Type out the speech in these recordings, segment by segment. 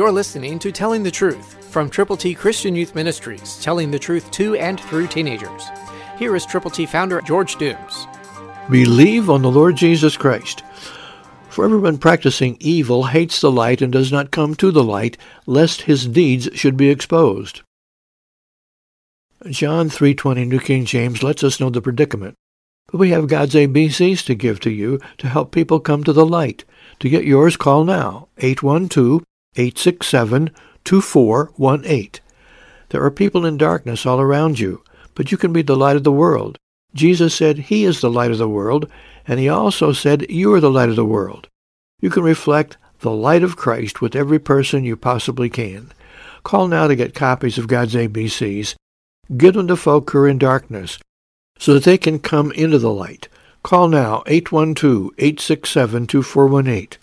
You're listening to Telling the Truth from Triple T Christian Youth Ministries, telling the truth to and through teenagers. Here is Triple T founder George Dooms. Believe on the Lord Jesus Christ. For everyone practicing evil hates the light and does not come to the light, lest his deeds should be exposed. John 3:20, New King James, lets us know the predicament. But we have God's ABCs to give to you to help people come to the light. To get yours, call now, 812-867-2418. There are people in darkness all around you, but you can be the light of the world. Jesus said He is the light of the world, and He also said you are the light of the world. You can reflect the light of Christ with every person you possibly can. Call now to get copies of God's ABCs. Give them to folk who are in darkness, so that they can come into the light. Call now, 812-867-2418.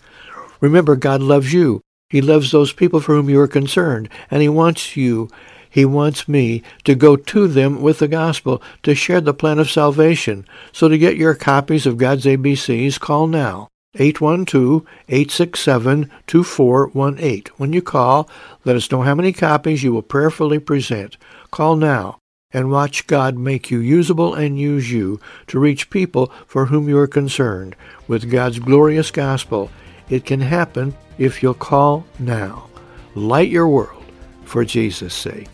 Remember, God loves you. He loves those people for whom you are concerned, and He wants you, He wants me, to go to them with the gospel, to share the plan of salvation. So to get your copies of God's ABCs, call now, 812-867-2418. When you call, let us know how many copies you will prayerfully present. Call now, and watch God make you usable and use you to reach people for whom you are concerned with God's glorious gospel. It can happen if you'll call now. Light your world for Jesus' sake.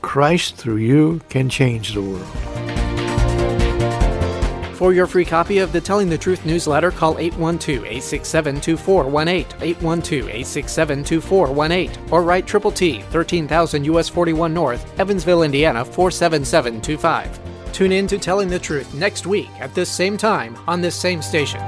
Christ through you can change the world. For your free copy of the Telling the Truth newsletter, call 812-867-2418, 812-867-2418, or write Triple T, 13,000 U.S. 41 North, Evansville, Indiana, 47725. Tune in to Telling the Truth next week at this same time on this same station.